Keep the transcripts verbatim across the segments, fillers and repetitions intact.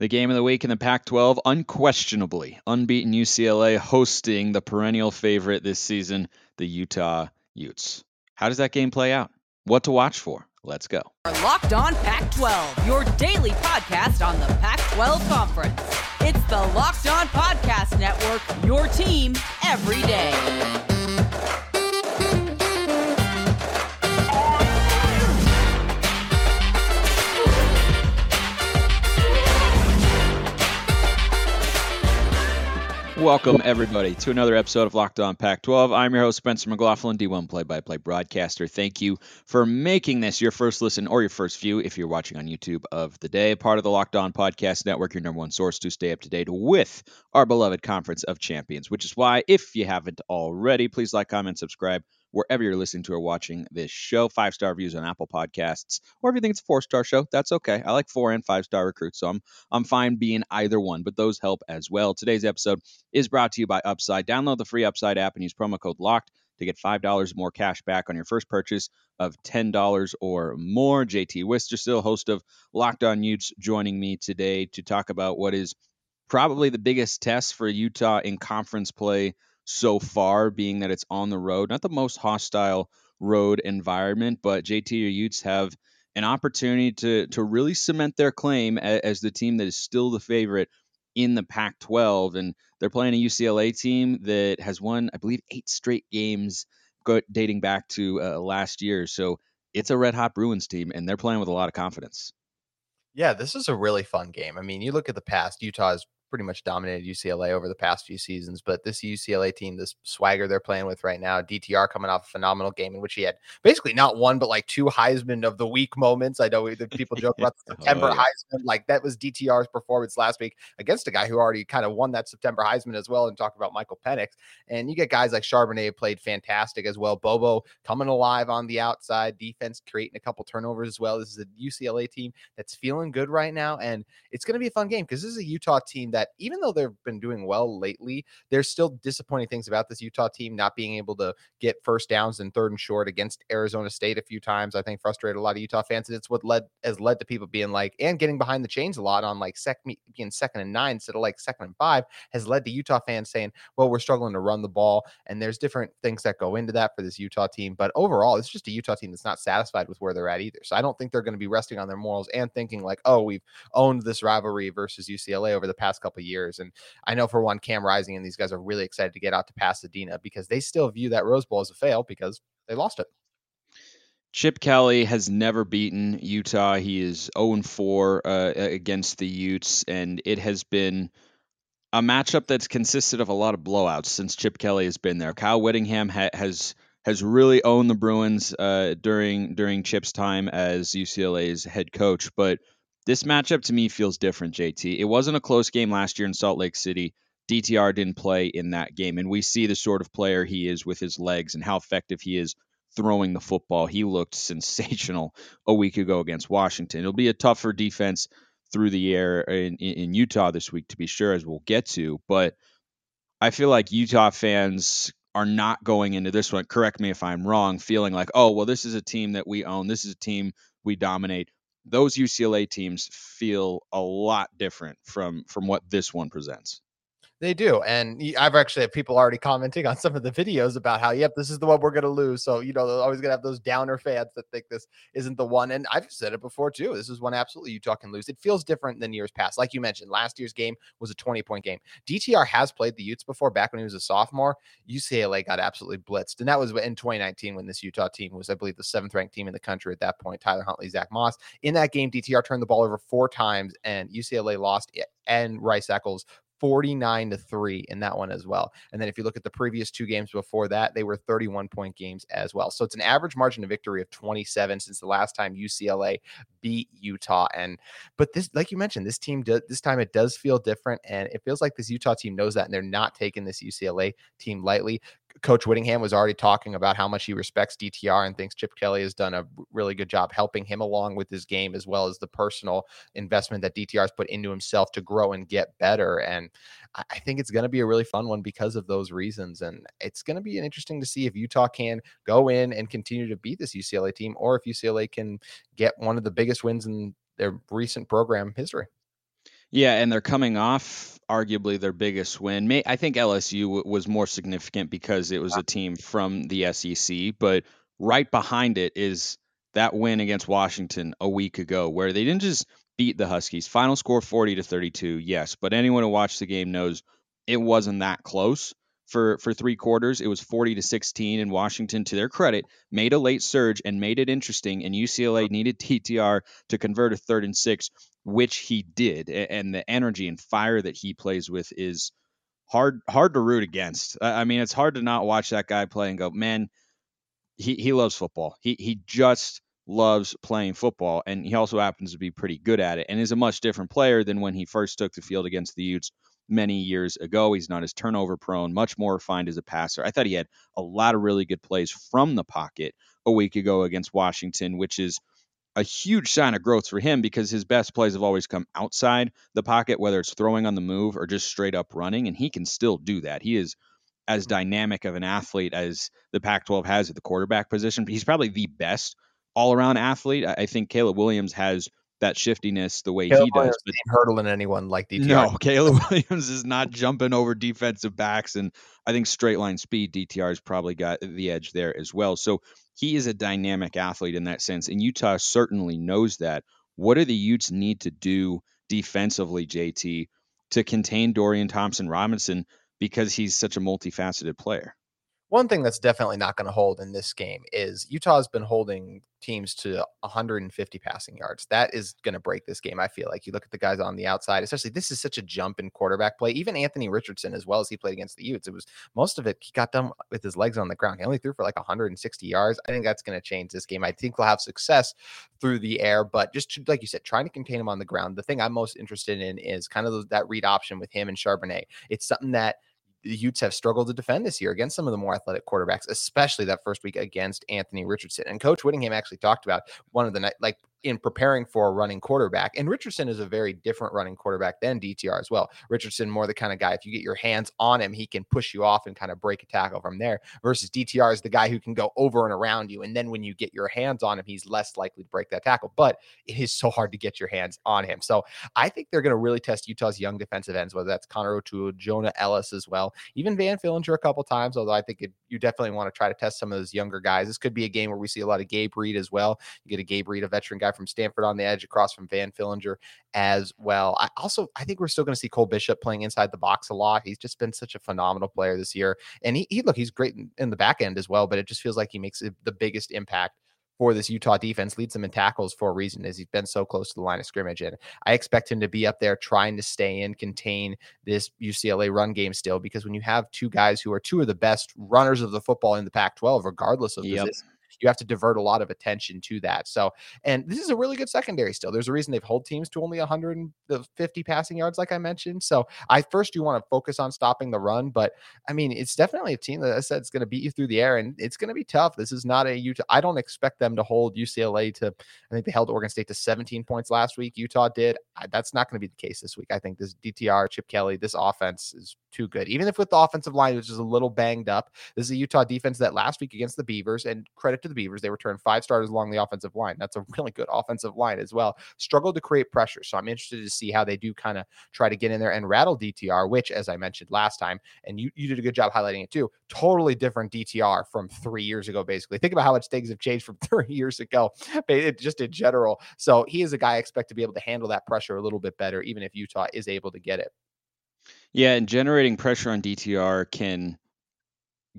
The game of the week in the Pac twelve, unquestionably unbeaten U C L A hosting the perennial favorite this season, the Utah Utes. How does that game play out? What to watch for? Let's go. Locked On Pac twelve, your daily podcast on the Pac twelve Conference. It's the Locked On Podcast Network, your team every day. Welcome, everybody, to another episode of Locked On Pac twelve. I'm your host, Spencer McLaughlin, D one play-by-play broadcaster. Thank you for making this your first listen or your first view, if you're watching on YouTube of the day. Part of the Locked On Podcast Network, your number one source to stay up to date with our beloved Conference of Champions, which is why, if you haven't already, please like, comment, subscribe, wherever you're listening to or watching this show. Five-star reviews on Apple Podcasts, or if you think it's a four-star show, that's okay. I like four- and five-star recruits, so I'm I'm fine being either one, but those help as well. Today's episode is brought to you by Upside. Download the free Upside app and use promo code LOCKED to get five dollars more cash back on your first purchase of ten dollars or more. J T Wisterstill, host of Locked On Utes, joining me today to talk about what is probably the biggest test for Utah in conference play so far, being that it's on the road, not the most hostile road environment, but J T, your Utes have an opportunity to to really cement their claim as, as the team that is still the favorite in the Pac twelve, and they're playing a U C L A team that has won, I believe, eight straight games go, dating back to uh, last year. So it's a red-hot Bruins team, and they're playing with a lot of confidence. Yeah, this is a really fun game. I mean, you look at the past, Utah's pretty much dominated U C L A over the past few seasons, but this U C L A team, this swagger they're playing with right now, D T R coming off a phenomenal game in which he had basically not one, but like two Heisman of the week moments. I know we, the people joke about the September oh, yeah. Heisman, like that was D T R's performance last week against a guy who already kind of won that September Heisman as well. And talk about Michael Penix, and you get guys like Charbonnet played fantastic as well. Bobo coming alive on the outside, defense creating a couple turnovers as well. This is a U C L A team that's feeling good right now, and it's going to be a fun game because this is a Utah team that that even though they've been doing well lately, there's still disappointing things about this Utah team, not being able to get first downs and third and short against Arizona State a few times. I think frustrated a lot of Utah fans, and it's what led has led to people being like, and getting behind the chains a lot on like second being second and nine instead of like second and five has led to Utah fans saying, well, we're struggling to run the ball. And there's different things that go into that for this Utah team. But overall, it's just a Utah team that's not satisfied with where they're at either. So I don't think they're going to be resting on their morals and thinking like, oh, we've owned this rivalry versus U C L A over the past couple Couple years. And I know for one, Cam Rising and these guys are really excited to get out to Pasadena because they still view that Rose Bowl as a fail because they lost it. Chip Kelly has never beaten Utah. He is oh and four uh, against the Utes, and it has been a matchup that's consisted of a lot of blowouts since Chip Kelly has been there. Kyle Whittingham ha- has has really owned the Bruins uh, during during Chip's time as U C L A's head coach, but this matchup to me feels different, J T. It wasn't a close game last year in Salt Lake City. D T R didn't play in that game, and we see the sort of player he is with his legs and how effective he is throwing the football. He looked sensational a week ago against Washington. It'll be a tougher defense through the air in, in Utah this week, to be sure, as we'll get to, but I feel like Utah fans are not going into this one, correct me if I'm wrong, feeling like, oh, well, this is a team that we own. This is a team we dominate. Those U C L A teams feel a lot different from, from what this one presents. They do. And I've actually had people already commenting on some of the videos about how, yep, this is the one we're going to lose. So, you know, they're always going to have those downer fans that think this isn't the one. And I've said it before, too. This is one absolutely Utah can lose. It feels different than years past. Like you mentioned, last year's game was a twenty-point game. D T R has played the Utes before back when he was a sophomore. U C L A got absolutely blitzed. And that was in twenty nineteen when this Utah team was, I believe, the seventh-ranked team in the country at that point. Tyler Huntley, Zach Moss. In that game, D T R turned the ball over four times, and U C L A lost it. And Rice Eccles forty-nine to three in that one as well. And then if you look at the previous two games before that, they were thirty-one point games as well. So it's an average margin of victory of twenty-seven since the last time U C L A beat Utah. And, but this, like you mentioned, this team, do, this time it does feel different. And it feels like this Utah team knows that, and they're not taking this U C L A team lightly. Coach Whittingham was already talking about how much he respects D T R and thinks Chip Kelly has done a really good job helping him along with his game, as well as the personal investment that D T R has put into himself to grow and get better. And I think it's going to be a really fun one because of those reasons. And it's going to be interesting to see if Utah can go in and continue to beat this U C L A team, or if U C L A can get one of the biggest wins in their recent program history. Yeah, and they're coming off arguably their biggest win. May, I think L S U w- was more significant because it was a team from the S E C, but right behind it is that win against Washington a week ago where they didn't just beat the Huskies. Final score forty to thirty-two, yes, but anyone who watched the game knows it wasn't that close for, for three quarters. It was forty to sixteen, and Washington, to their credit, made a late surge and made it interesting, and U C L A needed D T R to convert a third and six, which he did, and the energy and fire that he plays with is hard hard to root against. I mean, it's hard to not watch that guy play and go, man, he, he loves football. He he just loves playing football, and he also happens to be pretty good at it and is a much different player than when he first took the field against the Utes many years ago. He's not as turnover prone, much more refined as a passer. I thought he had a lot of really good plays from the pocket a week ago against Washington, which is a huge sign of growth for him because his best plays have always come outside the pocket, whether it's throwing on the move or just straight up running. And he can still do that. He is as dynamic of an athlete as the Pac twelve has at the quarterback position. He's probably the best all around athlete. I think Caleb Williams has that shiftiness the way Caleb he does. Williams but ain't hurdling anyone like D T R. No, Caleb Williams is not jumping over defensive backs. And I think straight line speed, D T R has probably got the edge there as well. So he is a dynamic athlete in that sense, and Utah certainly knows that. What do the Utes need to do defensively, J T, to contain Dorian Thompson Robinson because he's such a multifaceted player? One thing that's definitely not going to hold in this game is Utah's been holding teams to one hundred fifty passing yards. That is going to break this game, I feel like. You look at the guys on the outside, especially this is such a jump in quarterback play. Even Anthony Richardson, as well as he played against the Utes, it was most of it he got done with his legs on the ground. He only threw for like one hundred sixty yards. I think that's going to change this game. I think they'll have success through the air, but just to, like you said, trying to contain him on the ground. The thing I'm most interested in is kind of that read option with him and Charbonnet. It's something that the Utes have struggled to defend this year against some of the more athletic quarterbacks, especially that first week against Anthony Richardson. And Coach Whittingham actually talked about one of the night, like in preparing for a running quarterback. And Richardson is a very different running quarterback than D T R as well. Richardson, more the kind of guy, if you get your hands on him, he can push you off and kind of break a tackle from there, versus D T R is the guy who can go over and around you. And then when you get your hands on him, he's less likely to break that tackle, but it is so hard to get your hands on him. So I think they're going to really test Utah's young defensive ends, whether that's Connor O'Toole, Jonah Ellis as well, even Van Fillinger a couple times, although I think it, you definitely want to try to test some of those younger guys. This could be a game where we see a lot of Gabe Reed as well. You get a Gabe Reed, a veteran guy from Stanford on the edge across from Van Fillinger as well. I also, I think we're still going to see Cole Bishop playing inside the box a lot. He's just been such a phenomenal player this year. And he, he look, he's great in, in the back end as well, but it just feels like he makes the biggest impact for this Utah defense, leads them in tackles for a reason, as he's been so close to the line of scrimmage. And I expect him to be up there trying to stay in, contain this U C L A run game still, because when you have two guys who are two of the best runners of the football in the Pac twelve, regardless of yep. position, you have to divert a lot of attention to that. So, and this is a really good secondary still. There's a reason they've held teams to only one hundred fifty passing yards, like I mentioned. So I first do want to focus on stopping the run, but I mean, it's definitely a team that I said it's going to beat you through the air, and it's going to be tough. This is not a Utah. I don't expect them to hold U C L A to, I think they held Oregon State to seventeen points last week. Utah did. I, that's not going to be the case this week. I think this D T R, Chip Kelly, this offense is too good. Even if with the offensive line, which is a little banged up, this is a Utah defense that last week against the Beavers, and credit to the Beavers, they returned five starters along the offensive line. That's a really good offensive line as well. Struggled to create pressure. So I'm interested to see how they do kind of try to get in there and rattle D T R, which, as I mentioned last time, and you, you did a good job highlighting it too, totally different D T R from three years ago, basically. Think about how much things have changed from three years ago, it, just in general. So he is a guy I expect to be able to handle that pressure a little bit better, even if Utah is able to get it. Yeah, and generating pressure on D T R can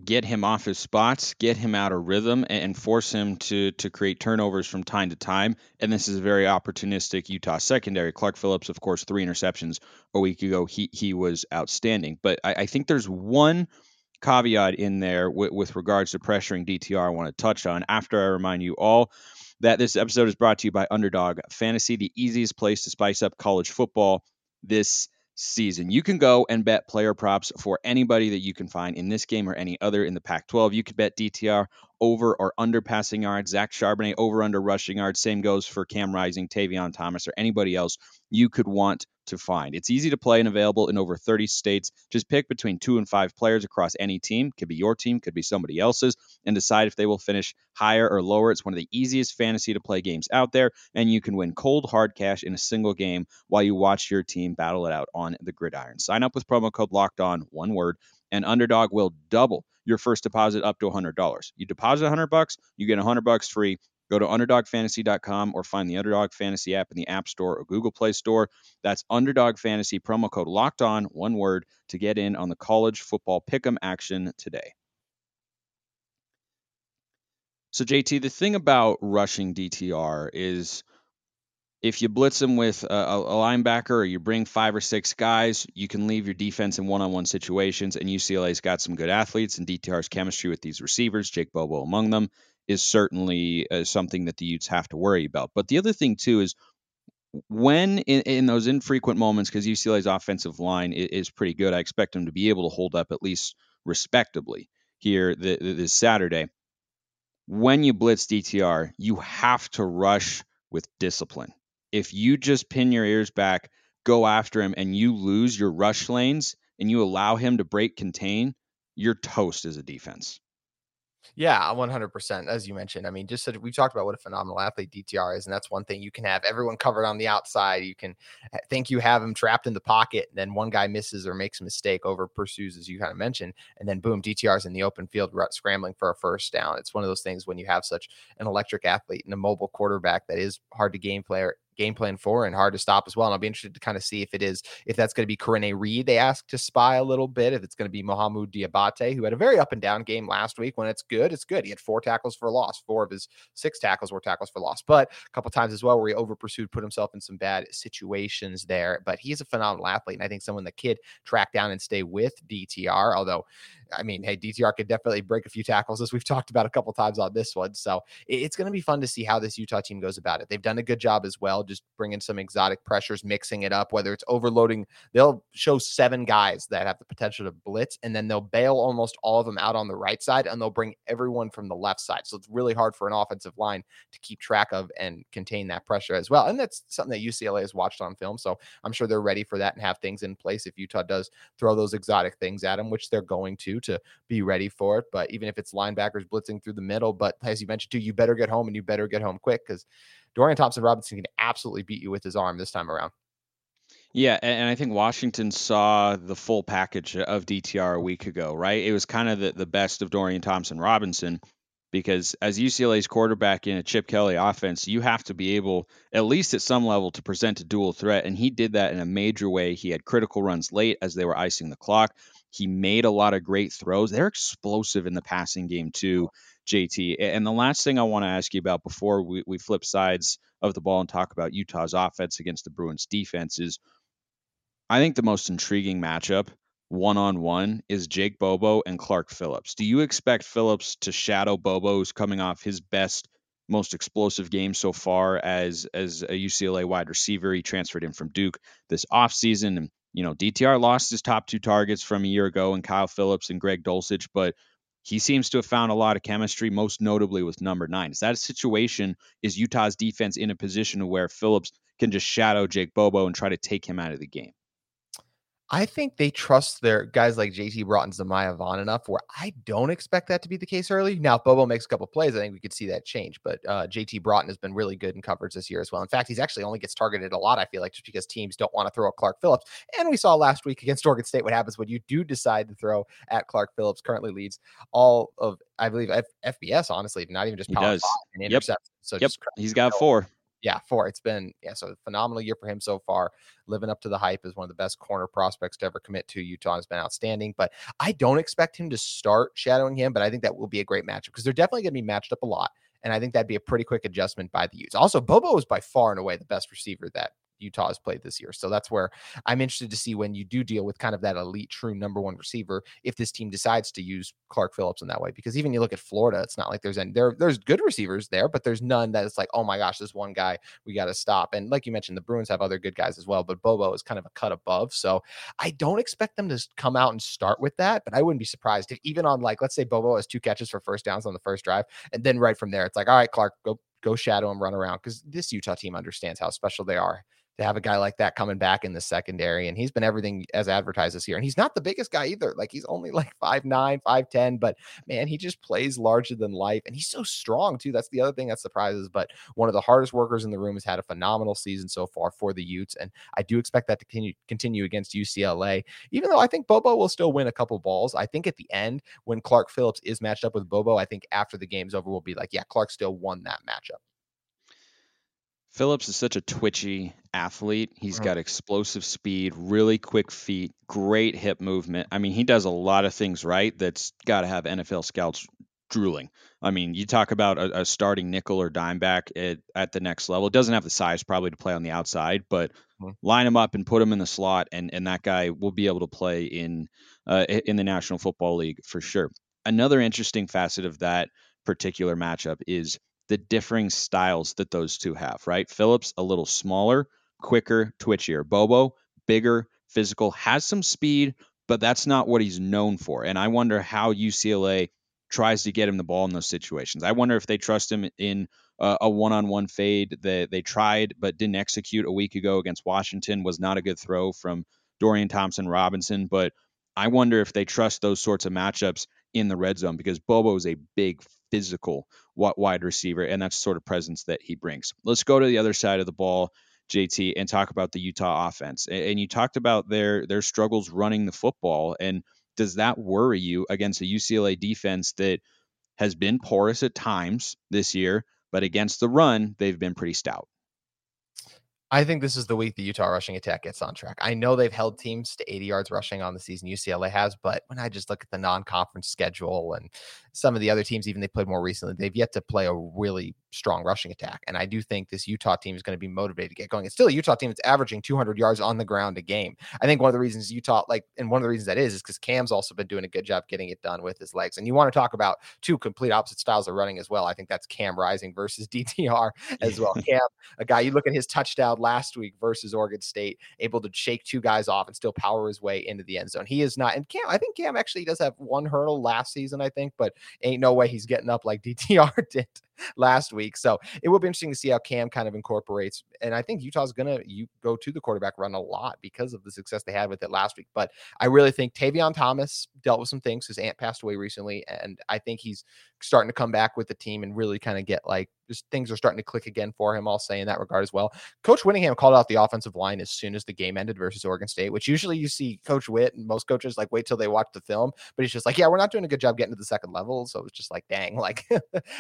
get him off his spots, get him out of rhythm, and force him to to create turnovers from time to time. And this is a very opportunistic Utah secondary. Clark Phillips, of course, three interceptions a week ago. He he was outstanding. But I, I think there's one caveat in there with, with regards to pressuring D T R I want to touch on after I remind you all that this episode is brought to you by Underdog Fantasy, the easiest place to spice up college football this season. You can go and bet player props for anybody that you can find in this game or any other in the Pac twelve. You could bet D T R over or under passing yards, Zach Charbonnet over under rushing yards. Same goes for Cam Rising, Tavion Thomas, or anybody else you could want to find. It's easy to play and available in over thirty states. Just pick between two and five players across any team. Could be your team, could be somebody else's, and decide if they will finish higher or lower. It's one of the easiest fantasy to play games out there, and you can win cold hard cash in a single game while you watch your team battle it out on the gridiron. Sign up with promo code Locked On, one word, and Underdog will double your first deposit up to one hundred dollars. You deposit one hundred bucks, you get one hundred bucks free. Go to underdog fantasy dot com or find the Underdog Fantasy app in the App Store or Google Play Store. That's Underdog Fantasy, promo code Locked On, one word, to get in on the college football pick'em action today. So, J T, the thing about rushing D T R is if you blitz them with a, a linebacker or you bring five or six guys, you can leave your defense in one-on-one situations, and U C L A's got some good athletes, and D T R's chemistry with these receivers, Jake Bobo among them, is certainly uh, something that the Utes have to worry about. But the other thing, too, is when in, in those infrequent moments, because U C L A's offensive line is, is pretty good, I expect them to be able to hold up at least respectably here the, the, this Saturday. When you blitz D T R, you have to rush with discipline. If you just pin your ears back, go after him, and you lose your rush lanes, and you allow him to break contain, you're toast as a defense. Yeah, one hundred percent. As you mentioned, I mean, just so we've talked about what a phenomenal athlete D T R is, and that's one thing. You can have everyone covered on the outside. You can think you have him trapped in the pocket, and then one guy misses or makes a mistake, over pursues, as you kind of mentioned, and then boom, D T R's in the open field, scrambling for a first down. It's one of those things when you have such an electric athlete and a mobile quarterback that is hard to game play or game plan for and hard to stop as well. And I'll be interested to kind of see if it is, if that's going to be Karine Reed they ask to spy a little bit, if it's going to be Mohamed Diabate, who had a very up and down game last week. When it's good, it's good. He had four tackles for a loss. Four of his six tackles were tackles for loss, but a couple times as well where he over pursued, put himself in some bad situations there. But he's a phenomenal athlete, and I think someone the kid track down and stay with D T R. Although, I mean, hey, D T R could definitely break a few tackles, as we've talked about a couple times on this one. So it's going to be fun to see how this Utah team goes about it. They've done a good job as well, just bringing some exotic pressures, mixing it up, whether it's overloading. They'll show seven guys that have the potential to blitz, and then they'll bail almost all of them out on the right side, and they'll bring everyone from the left side. So it's really hard for an offensive line to keep track of and contain that pressure as well. And that's something that U C L A has watched on film. So I'm sure they're ready for that and have things in place if Utah does throw those exotic things at them, which they're going to, to be ready for it. But even if it's linebackers blitzing through the middle, but as you mentioned too, you better get home, and you better get home quick, because Dorian Thompson Robinson can absolutely beat you with his arm this time around. Yeah, and I think Washington saw the full package of D T R a week ago, right? It was kind of the, the best of Dorian Thompson Robinson, because as U C L A's quarterback in a Chip Kelly offense, you have to be able, at least at some level, to present a dual threat, and he did that in a major way. He had critical runs late as they were icing the clock. He made a lot of great throws. They're explosive in the passing game too, J T. And the last thing I want to ask you about before we, we flip sides of the ball and talk about Utah's offense against the Bruins defense is, I think the most intriguing matchup one-on-one is Jake Bobo and Clark Phillips. Do you expect Phillips to shadow Bobo, who's coming off his best, most explosive game so far as, as a U C L A wide receiver? He transferred in from Duke this offseason, and you know, D T R lost his top two targets from a year ago and Kyle Phillips and Greg Dulcich, but he seems to have found a lot of chemistry, most notably with number nine. Is that a situation? Is Utah's defense in a position where Phillips can just shadow Jake Bobo and try to take him out of the game? I think they trust their guys like J T Broughton, Zemaya Vaughn enough where I don't expect that to be the case early. Now, if Bobo makes a couple of plays, I think we could see that change. But uh, J T Broughton has been really good in coverage this year as well. In fact, he's actually only gets targeted a lot, I feel like, just because teams don't want to throw at Clark Phillips. And we saw last week against Oregon State what happens when you do decide to throw at Clark Phillips. Currently leads all of, I believe, F- FBS, honestly, not even just power and interception. Yep. So yep. Just he's got four. Yeah, four. It's been, yeah, so a phenomenal year for him so far. Living up to the hype is one of the best corner prospects to ever commit to Utah. Has been outstanding, but I don't expect him to start shadowing him, but I think that will be a great matchup because they're definitely going to be matched up a lot, and I think that'd be a pretty quick adjustment by the Utes. Also, Bobo is by far and away the best receiver that Utah has played this year. So that's where I'm interested to see when you do deal with kind of that elite, true number one receiver, if this team decides to use Clark Phillips in that way, because even you look at Florida, it's not like there's any, there, there's good receivers there, but there's none that it's like, oh my gosh, this one guy we got to stop. And like you mentioned, the Bruins have other good guys as well, but Bobo is kind of a cut above. So I don't expect them to come out and start with that, but I wouldn't be surprised if even on, like, let's say Bobo has two catches for first downs on the first drive. And then right from there, it's like, all right, Clark, go, go shadow him, run around. Cause this Utah team understands how special they are to have a guy like that coming back in the secondary. And he's been everything as advertised this year. And he's not the biggest guy either. Like, he's only like five nine, five ten, but man, he just plays larger than life. And he's so strong too. That's the other thing that surprises, but one of the hardest workers in the room has had a phenomenal season so far for the Utes. And I do expect that to continue, continue against U C L A, even though I think Bobo will still win a couple balls. I think at the end when Clark Phillips is matched up with Bobo, I think after the game's over, we'll be like, yeah, Clark still won that matchup. Phillips is such a twitchy athlete. He's got explosive speed, really quick feet, great hip movement. I mean, he does a lot of things right that's got to have N F L scouts drooling. I mean, you talk about a, a starting nickel or dime back at, at the next level. It doesn't have the size probably to play on the outside, but mm-hmm. line him up and put him in the slot, and, and that guy will be able to play in uh, in the National Football League for sure. Another interesting facet of that particular matchup is the differing styles that those two have, right? Phillips, a little smaller, quicker, twitchier. Bobo, bigger, physical, has some speed, but that's not what he's known for. And I wonder how U C L A tries to get him the ball in those situations. I wonder if they trust him in uh, a one-on-one fade that they tried but didn't execute a week ago against Washington. Was not a good throw from Dorian Thompson Robinson, but I wonder if they trust those sorts of matchups in the red zone, because Bobo is a big physical wide receiver, and that's the sort of presence that he brings. Let's go to the other side of the ball, J T, and talk about the Utah offense. And you talked about their their struggles running the football, and does that worry you against a U C L A defense that has been porous at times this year, but against the run, they've been pretty stout? I think this is the week the Utah rushing attack gets on track. I know they've held teams to eighty yards rushing on the season, U C L A has, but when I just look at the non-conference schedule and some of the other teams, even they played more recently, they've yet to play a really strong rushing attack. And I do think this Utah team is going to be motivated to get going. It's still a Utah team that's averaging two hundred yards on the ground a game. I think one of the reasons Utah, like, and one of the reasons that is, is because Cam's also been doing a good job getting it done with his legs. And you want to talk about two complete opposite styles of running as well. I think that's Cam Rising versus D T R as well. Cam, a guy, you look at his touchdown last week versus Oregon State, able to shake two guys off and still power his way into the end zone. He is not, and Cam, I think Cam actually does have one hurdle last season, I think, but ain't no way he's getting up like D T R did last week. So it will be interesting to see how Cam kind of incorporates. And I think Utah's going to you go to the quarterback run a lot because of the success they had with it last week. But I really think Tavion Thomas dealt with some things. His aunt passed away recently, and I think he's starting to come back with the team and really kind of get like, just things are starting to click again for him. I'll say in that regard as well. Coach Whittingham called out the offensive line as soon as the game ended versus Oregon State, which usually you see Coach Witt and most coaches like wait till they watch the film, but he's just like, yeah, we're not doing a good job getting to the second level. So it's just like, dang, like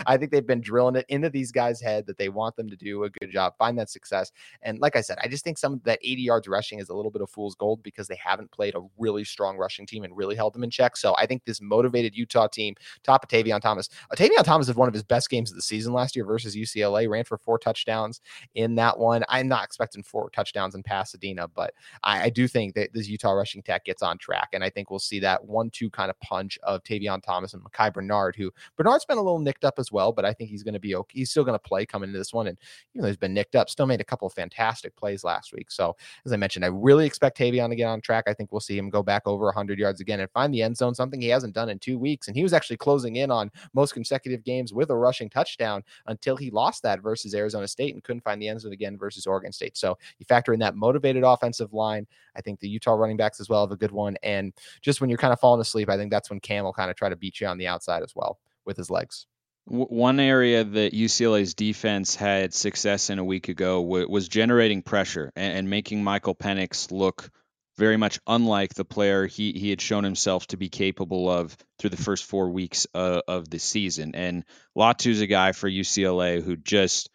I think they've been drilling it into these guys' head that they want them to do a good job, find that success. And like I said, I just think some of that eighty yards rushing is a little bit of fool's gold because they haven't played a really strong rushing team and really held them in check. So I think this motivated Utah team, top of Tavion Thomas, Tavion Thomas had one of his best games of the season last year versus versus U C L A, ran for four touchdowns in that one. I'm not expecting four touchdowns in Pasadena, but I, I do think that this Utah rushing attack gets on track. And I think we'll see that one, two kind of punch of Tavion Thomas and Makai Bernard, who Bernard's been a little nicked up as well, but I think he's going to be okay. He's still going to play coming into this one. And even though he's been nicked up, still made a couple of fantastic plays last week. So as I mentioned, I really expect Tavion to get on track. I think we'll see him go back over a hundred yards again and find the end zone, something he hasn't done in two weeks. And he was actually closing in on most consecutive games with a rushing touchdown until he lost that versus Arizona State and couldn't find the end zone again versus Oregon State. So you factor in that motivated offensive line. I think the Utah running backs as well have a good one. And just when you're kind of falling asleep, I think that's when Cam will kind of try to beat you on the outside as well with his legs. One area that U C L A's defense had success in a week ago was generating pressure and making Michael Penix look very much unlike the player he, he had shown himself to be capable of through the first four weeks uh, of the season. And Latu's a guy for U C L A who just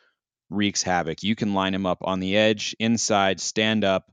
wreaks havoc. You can line him up on the edge, inside, stand up,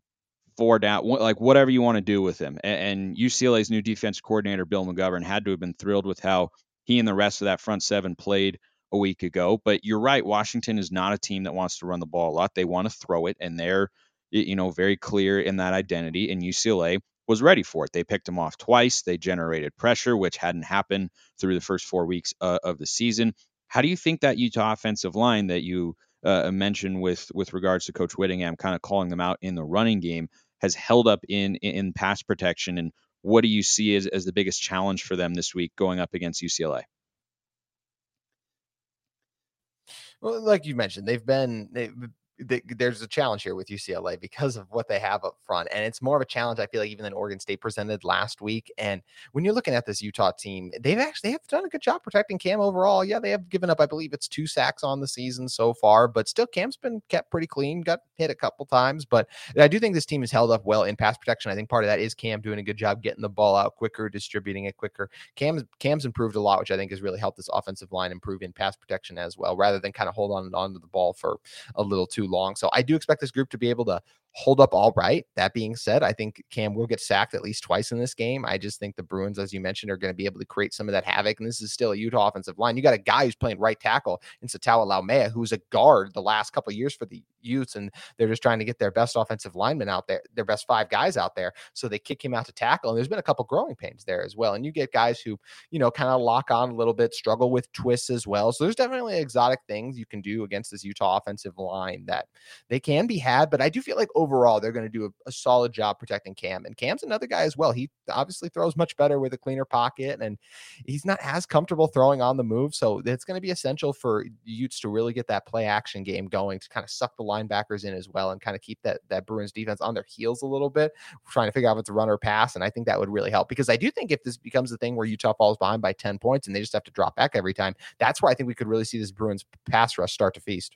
four down, like whatever you want to do with him. And, and U C L A's new defense coordinator, Bill McGovern, had to have been thrilled with how he and the rest of that front seven played a week ago. But you're right, Washington is not a team that wants to run the ball a lot. They want to throw it, and they're you know, very clear in that identity, and U C L A was ready for it. They picked him off twice. They generated pressure, which hadn't happened through the first four weeks uh, of the season. How do you think that Utah offensive line that you uh, mentioned with, with regards to Coach Whittingham kind of calling them out in the running game has held up in, in pass protection? And what do you see as, as the biggest challenge for them this week going up against U C L A? Well, like you mentioned, they've been, they've th- there's a challenge here with U C L A because of what they have up front. And it's more of a challenge, I feel like, even than Oregon State presented last week. And when you're looking at this Utah team, they've actually they have done a good job protecting Cam overall. Yeah, they have given up, I believe it's two sacks on the season so far, but still Cam's been kept pretty clean, got hit a couple times. But I do think this team has held up well in pass protection. I think part of that is Cam doing a good job getting the ball out quicker, distributing it quicker. Cam's, Cam's improved a lot, which I think has really helped this offensive line improve in pass protection as well, rather than kind of hold on and on to the ball for a little too long. So I do expect this group to be able to hold up all right. That being said, I think Cam will get sacked at least twice in this game. I just think the Bruins, as you mentioned, are going to be able to create some of that havoc. And this is still a Utah offensive line. You got a guy who's playing right tackle in Sataoa Laumea, who's a guard the last couple of years for the Utes, and they're just trying to get their best offensive linemen out there, their best five guys out there. So they kick him out to tackle. And there's been a couple growing pains there as well. And you get guys who, you know, kind of lock on a little bit, struggle with twists as well. So there's definitely exotic things you can do against this Utah offensive line that they can be had. But I do feel like overall, they're going to do a, a solid job protecting Cam. And Cam's another guy as well. He obviously throws much better with a cleaner pocket, and he's not as comfortable throwing on the move. So it's going to be essential for Utes to really get that play action game going to kind of suck the linebackers in as well and kind of keep that, that Bruins defense on their heels a little bit, trying to figure out if it's a run or pass. And I think that would really help, because I do think if this becomes the thing where Utah falls behind by ten points and they just have to drop back every time, that's where I think we could really see this Bruins pass rush start to feast.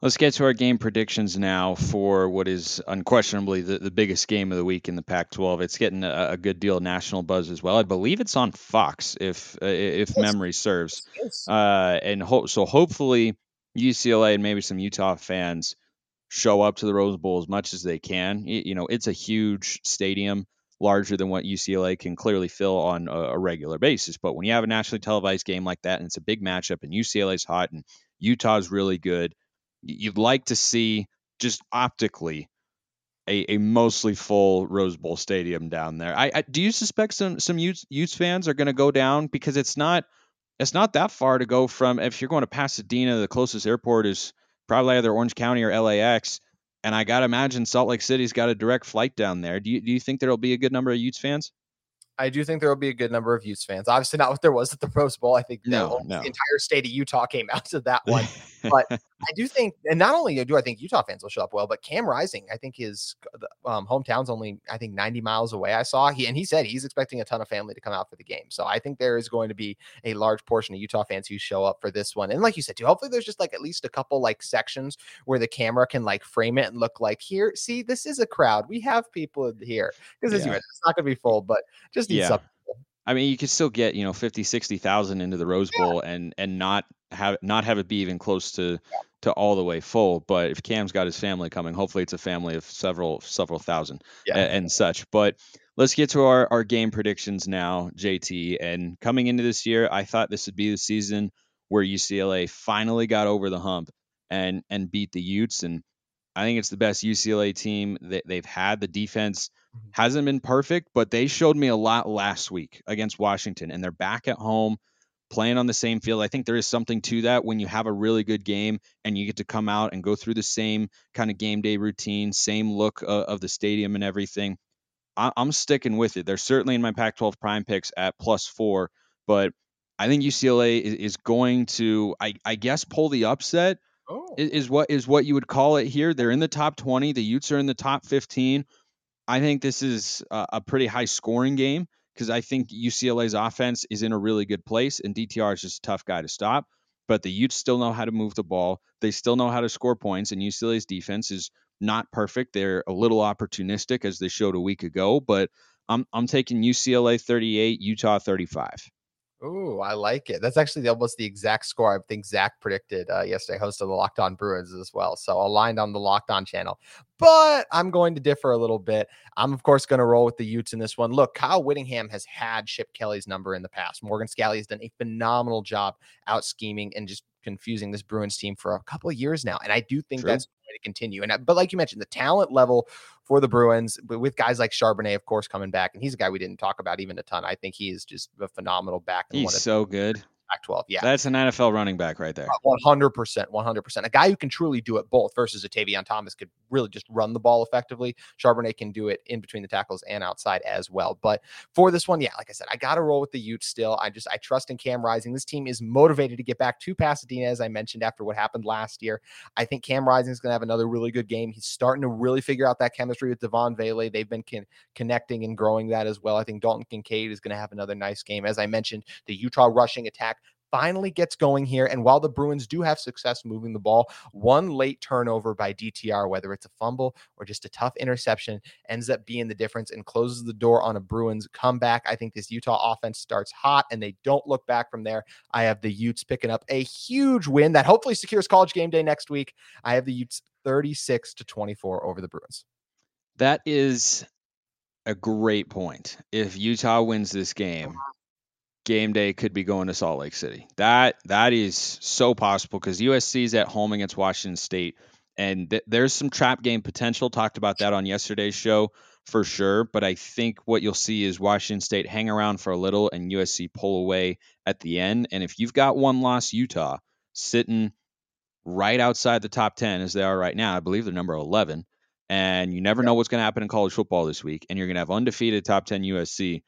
Let's get to our game predictions now for what is unquestionably the, the biggest game of the week in the Pac twelve. It's getting a, a good deal of national buzz as well. I believe it's on Fox, if uh, if yes. memory serves. Yes. Uh, and ho- so hopefully U C L A and maybe some Utah fans show up to the Rose Bowl as much as they can. It, you know, it's a huge stadium, larger than what U C L A can clearly fill on a, a regular basis. But when you have a nationally televised game like that, and it's a big matchup, and U C L A's hot, and Utah's really good, you'd like to see just optically a, a mostly full Rose Bowl stadium down there. I, I do you suspect some some Utes, Utes fans are going to go down, because it's not it's not that far to go from, if you're going to Pasadena, the closest airport is probably either Orange County or L A X, and I gotta imagine Salt Lake City's got a direct flight down there. Do you do you think there'll be a good number of Utes fans? I do think there will be a good number of Utes fans. Obviously not what there was at the Rose Bowl. I think no, the no. entire state of Utah came out to that one. But I do think, and not only do I think Utah fans will show up well, but Cam Rising, I think his um, hometown's only, I think, ninety miles away. I saw he and he said he's expecting a ton of family to come out for the game. So I think there is going to be a large portion of Utah fans who show up for this one. And like you said, too, hopefully there's just like at least a couple like sections where the camera can like frame it and look like, here, see, this is a crowd. We have people here. Because yeah. it's not going to be full, but just yeah. Something. I mean, you could still get, you know, fifty, sixty thousand into the Rose Bowl yeah. and, and not have not have it be even close to, yeah. to all the way full. But if Cam's got his family coming, hopefully it's a family of several, several thousand yeah. and, and such. But let's get to our, our game predictions now, J T. And coming into this year, I thought this would be the season where U C L A finally got over the hump and, and beat the Utes. And I think it's the best U C L A team that they've had. The defense hasn't been perfect, but they showed me a lot last week against Washington, and they're back at home playing on the same field. I think there is something to that when you have a really good game and you get to come out and go through the same kind of game day routine, same look uh, of the stadium and everything. I- I'm sticking with it. They're certainly in my Pac twelve prime picks at plus four, but I think U C L A is, is going to, I, I guess, pull the upset. Oh. Is what is what you would call it here. They're in the top twenty. The Utes are in the top fifteen. I think this is a, a pretty high scoring game, because I think U C L A's offense is in a really good place, and D T R is just a tough guy to stop. But the Utes still know how to move the ball. They still know how to score points, and U C L A's defense is not perfect. They're a little opportunistic, as they showed a week ago. But I'm I'm taking U C L A thirty-eight, Utah thirty-five. Oh, I like it. That's actually almost the exact score I think Zach predicted uh, yesterday, host of the Locked On Bruins as well. So aligned on the Locked On channel. But I'm going to differ a little bit. I'm, of course, going to roll with the Utes in this one. Look, Kyle Whittingham has had Chip Kelly's number in the past. Morgan Scalley has done a phenomenal job out scheming and just confusing this Bruins team for a couple of years now. And I do think True. that's going to continue. And But like you mentioned, the talent level for the Bruins, but with guys like Charbonnet, of course, coming back. And he's a guy we didn't talk about even a ton. I think he is just a phenomenal back. He's one so good. Pac twelve. Yeah. That's an N F L running back right there. one hundred percent, one hundred percent. A guy who can truly do it both versus a Tavion Thomas could really just run the ball effectively. Charbonnet can do it in between the tackles and outside as well. But for this one, yeah, like I said, I got to roll with the Utes still. I just, I trust in Cam Rising. This team is motivated to get back to Pasadena, as I mentioned, after what happened last year. I think Cam Rising is going to have another really good game. He's starting to really figure out that chemistry with Devon Vele. They've been con- connecting and growing that as well. I think Dalton Kincaid is going to have another nice game. As I mentioned, the Utah rushing attack finally gets going here. And while the Bruins do have success moving the ball, one late turnover by D T R, whether it's a fumble or just a tough interception, ends up being the difference and closes the door on a Bruins comeback. I think this Utah offense starts hot and they don't look back from there. I have the Utes picking up a huge win that hopefully secures College Game Day next week. I have the Utes thirty-six to twenty-four over the Bruins. That is a great point. If Utah wins this game, game day could be going to Salt Lake City. That that is so possible because U S C is at home against Washington State, and th- there's some trap game potential. Talked about that on yesterday's show for sure. But I think what you'll see is Washington State hang around for a little and U S C pull away at the end. And if you've got one loss, Utah sitting right outside the top ten as they are right now, I believe they're number eleven. And you never know what's going to happen in college football this week. And you're going to have undefeated top ten U S C.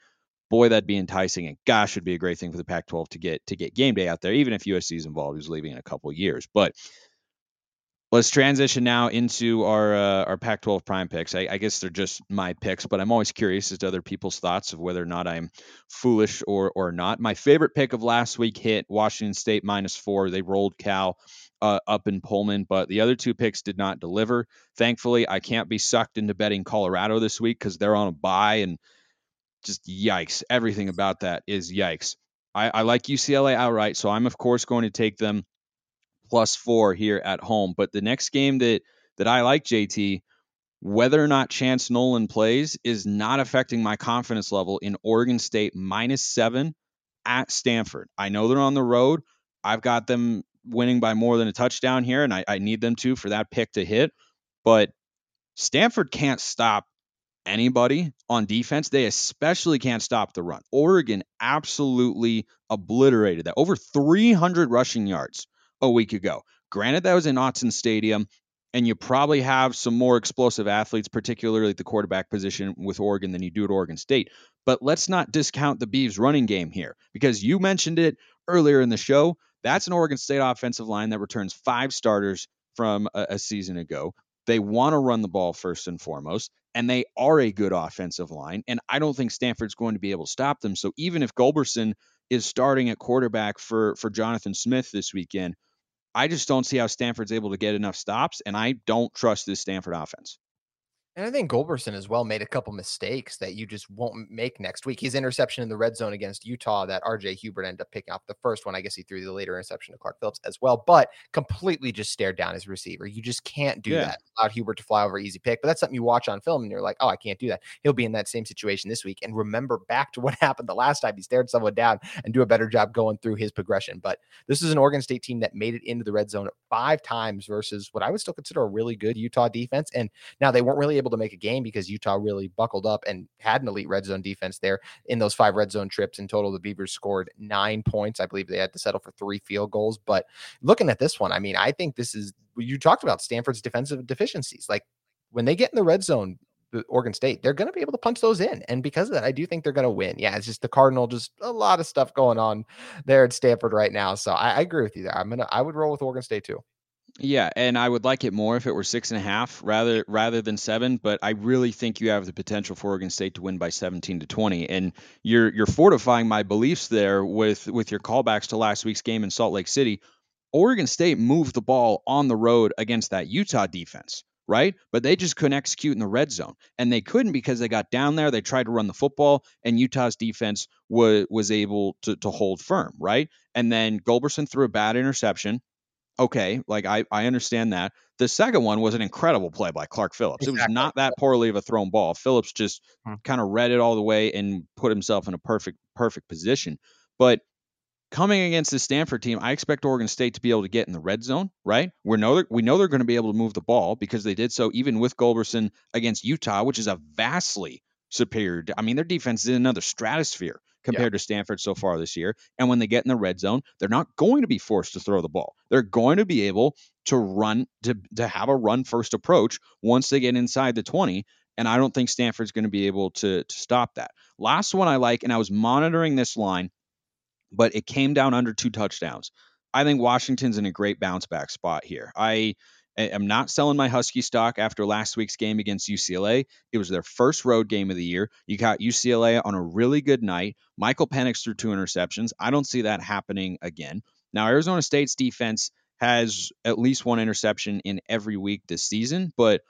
Boy, that'd be enticing, and gosh, would be a great thing for the Pac twelve to get to get game day out there, even if U S C is involved, who's leaving in a couple of years. But let's transition now into our uh, our Pac twelve prime picks. I, I guess they're just my picks, but I'm always curious as to other people's thoughts of whether or not I'm foolish or or not. My favorite pick of last week hit Washington State minus four. They rolled Cal uh, up in Pullman, but the other two picks did not deliver. Thankfully, I can't be sucked into betting Colorado this week because they're on a bye and just yikes. Everything about that is yikes. I, I like U C L A outright, so I'm, of course, going to take them plus four here at home. But the next game that that I like, J T, whether or not Chance Nolan plays is not affecting my confidence level in Oregon State minus seven at Stanford. I know they're on the road. I've got them winning by more than a touchdown here, and I, I need them to for that pick to hit. But Stanford can't stop anybody on defense. They especially can't stop the run. Oregon absolutely obliterated that. Over three hundred rushing yards a week ago. Granted, that was in Autzen Stadium, and you probably have some more explosive athletes, particularly at the quarterback position with Oregon, than you do at Oregon State. But let's not discount the Beavs running game here, because you mentioned it earlier in the show. That's an Oregon State offensive line that returns five starters from a, a season ago. They want to run the ball first and foremost, and they are a good offensive line, and I don't think Stanford's going to be able to stop them. So even if Gulbransen is starting at quarterback for, for Jonathan Smith this weekend, I just don't see how Stanford's able to get enough stops, and I don't trust this Stanford offense. And I think Gulbransen as well made a couple mistakes that you just won't make next week. His interception in the red zone against Utah that R J Hubert ended up picking up the first one. I guess he threw the later interception to Clark Phillips as well, but completely just stared down his receiver. You just can't do yeah. that. Allowed Hubert to fly over easy pick, but that's something you watch on film and you're like, oh, I can't do that. He'll be in that same situation this week. And remember back to what happened the last time he stared someone down and do a better job going through his progression. But this is an Oregon State team that made it into the red zone five times versus what I would still consider a really good Utah defense. And now they weren't really able to make a game because Utah really buckled up and had an elite red zone defense there in those five red zone trips. In total, the Beavers scored nine points. I believe they had to settle for three field goals. But looking at this one, I mean, I think this is, you talked about Stanford's defensive deficiencies. Like when they get in the red zone, Oregon State, they're going to be able to punch those in. And because of that, I do think they're going to win. Yeah, it's just the Cardinal, just a lot of stuff going on there at Stanford right now. So I, I agree with you there. I'm going to, I would roll with Oregon State too. Yeah, and I would like it more if it were six and a half rather rather than seven, but I really think you have the potential for Oregon State to win by seventeen to twenty. And you're you're fortifying my beliefs there with, with your callbacks to last week's game in Salt Lake City. Oregon State moved the ball on the road against that Utah defense, right? But they just couldn't execute in the red zone. And they couldn't because they got down there, they tried to run the football, and Utah's defense was was able to, to hold firm, right? And then Gulbransen threw a bad interception. Okay, like I, I understand that. The second one was an incredible play by Clark Phillips. Exactly. It was not that poorly of a thrown ball. Phillips just hmm. kind of read it all the way and put himself in a perfect, perfect position. But coming against the Stanford team, I expect Oregon State to be able to get in the red zone, right? We know they're, we know they're going to be able to move the ball because they did so even with Gulbransen against Utah, which is a vastly superior. I mean, their defense is in another stratosphere compared yeah. to Stanford so far this year. And when they get in the red zone, they're not going to be forced to throw the ball. They're going to be able to run, to, to have a run first approach once they get inside the twenty. And I don't think Stanford's going to be able to, to stop that. Last one I like, and I was monitoring this line, but it came down under two touchdowns. I think Washington's in a great bounce back spot here. I am not selling my Husky stock after last week's game against U C L A. It was their first road game of the year. You got U C L A on a really good night. Michael Penix threw two interceptions. I don't see that happening again. Now, Arizona State's defense has at least one interception in every week this season, but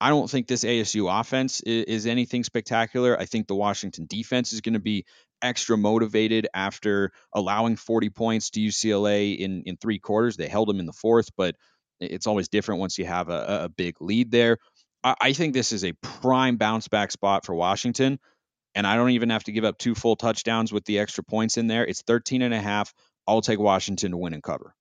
I don't think this A S U offense is, is anything spectacular. I think the Washington defense is going to be extra motivated after allowing forty points to U C L A in, in three quarters. They held them in the fourth, but it's always different once you have a, a big lead there. I, I think this is a prime bounce back spot for Washington, and I don't even have to give up two full touchdowns with the extra points in there. It's thirteen and a half. I'll take Washington to win and cover.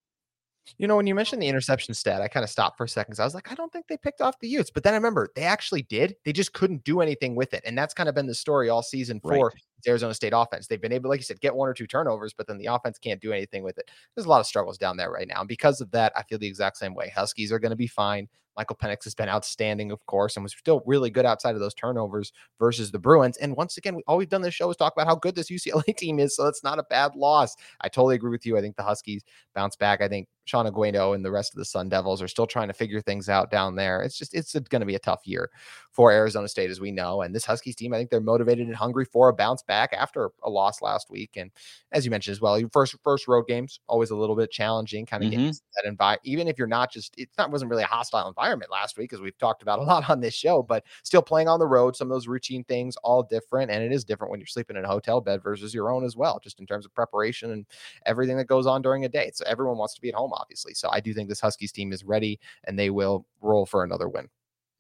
You know, when you mentioned the interception stat, I kind of stopped for a second. I was like, I don't think they picked off the Utes. But then I remember they actually did. They just couldn't do anything with it. And that's kind of been the story all season for right. the Arizona State offense. They've been able, like you said, get one or two turnovers, but then the offense can't do anything with it. There's a lot of struggles down there right now. And because of that, I feel the exact same way. Huskies are going to be fine. Michael Penix has been outstanding, of course, and was still really good outside of those turnovers versus the Bruins. And once again, we, all we've done this show is talk about how good this U C L A team is, so it's not a bad loss. I totally agree with you. I think the Huskies bounce back. I think Sean Aguedo and the rest of the Sun Devils are still trying to figure things out down there. It's just it's going to be a tough year for Arizona State, as we know. And this Huskies team, I think they're motivated and hungry for a bounce back after a loss last week. And as you mentioned as well, your first first road games always a little bit challenging, kind of mm-hmm. getting that environment. Even if you're not just it's not wasn't really a hostile environment. environment last week, as we've talked about a lot on this show, but still playing on the road, some of those routine things, all different. And it is different when you're sleeping in a hotel bed versus your own as well, just in terms of preparation and everything that goes on during a day. So everyone wants to be at home, obviously. So I do think this Huskies team is ready and they will roll for another win.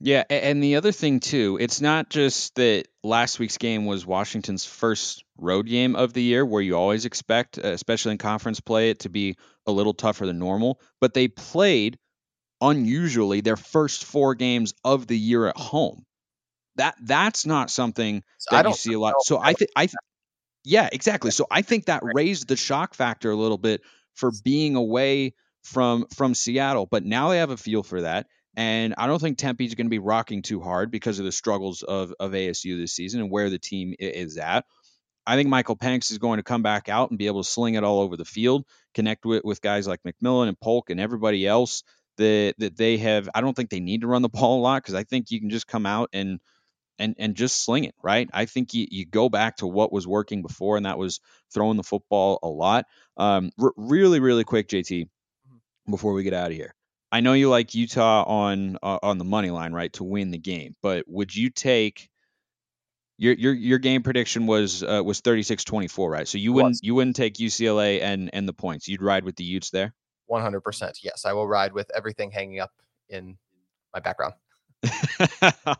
Yeah. And the other thing too, it's not just that last week's game was Washington's first road game of the year, where you always expect, especially in conference play, it to be a little tougher than normal, but they played unusually their first four games of the year at home. That that's not something so that you see a lot. So I think, I th- yeah, exactly. So I think that raised the shock factor a little bit for being away from, from Seattle, but now they have a feel for that. And I don't think Tempe is going to be rocking too hard because of the struggles of, of A S U this season and where the team is at. I think Michael Penix is going to come back out and be able to sling it all over the field, connect with, with guys like McMillan and Polk and everybody else that that they have. I don't think they need to run the ball a lot because I think you can just come out and and and just sling it, right? I think you, you go back to what was working before, and that was throwing the football a lot. Um, r- really, really quick, J T, before we get out of here. I know you like Utah on uh, on the money line, right, to win the game, but would you take your your your game prediction was uh, was thirty-six twenty-four, right? So you wouldn't you wouldn't take U C L A and and the points. You'd ride with the Utes there? one hundred percent. Yes, I will ride with everything hanging up in my background.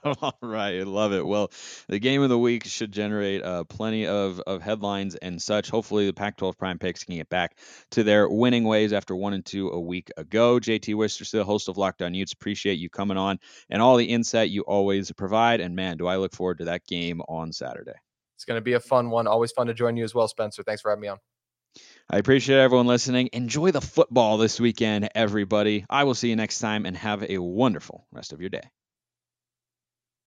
All right. I love it. Well, the game of the week should generate uh, plenty of, of headlines and such. Hopefully the Pac twelve Prime Picks can get back to their winning ways after one and two a week ago. J T Wisterstill, host of Locked On Utes, appreciate you coming on and all the insight you always provide. And man, do I look forward to that game on Saturday. It's going to be a fun one. Always fun to join you as well, Spencer. Thanks for having me on. I appreciate everyone listening. Enjoy the football this weekend, everybody. I will see you next time and have a wonderful rest of your day.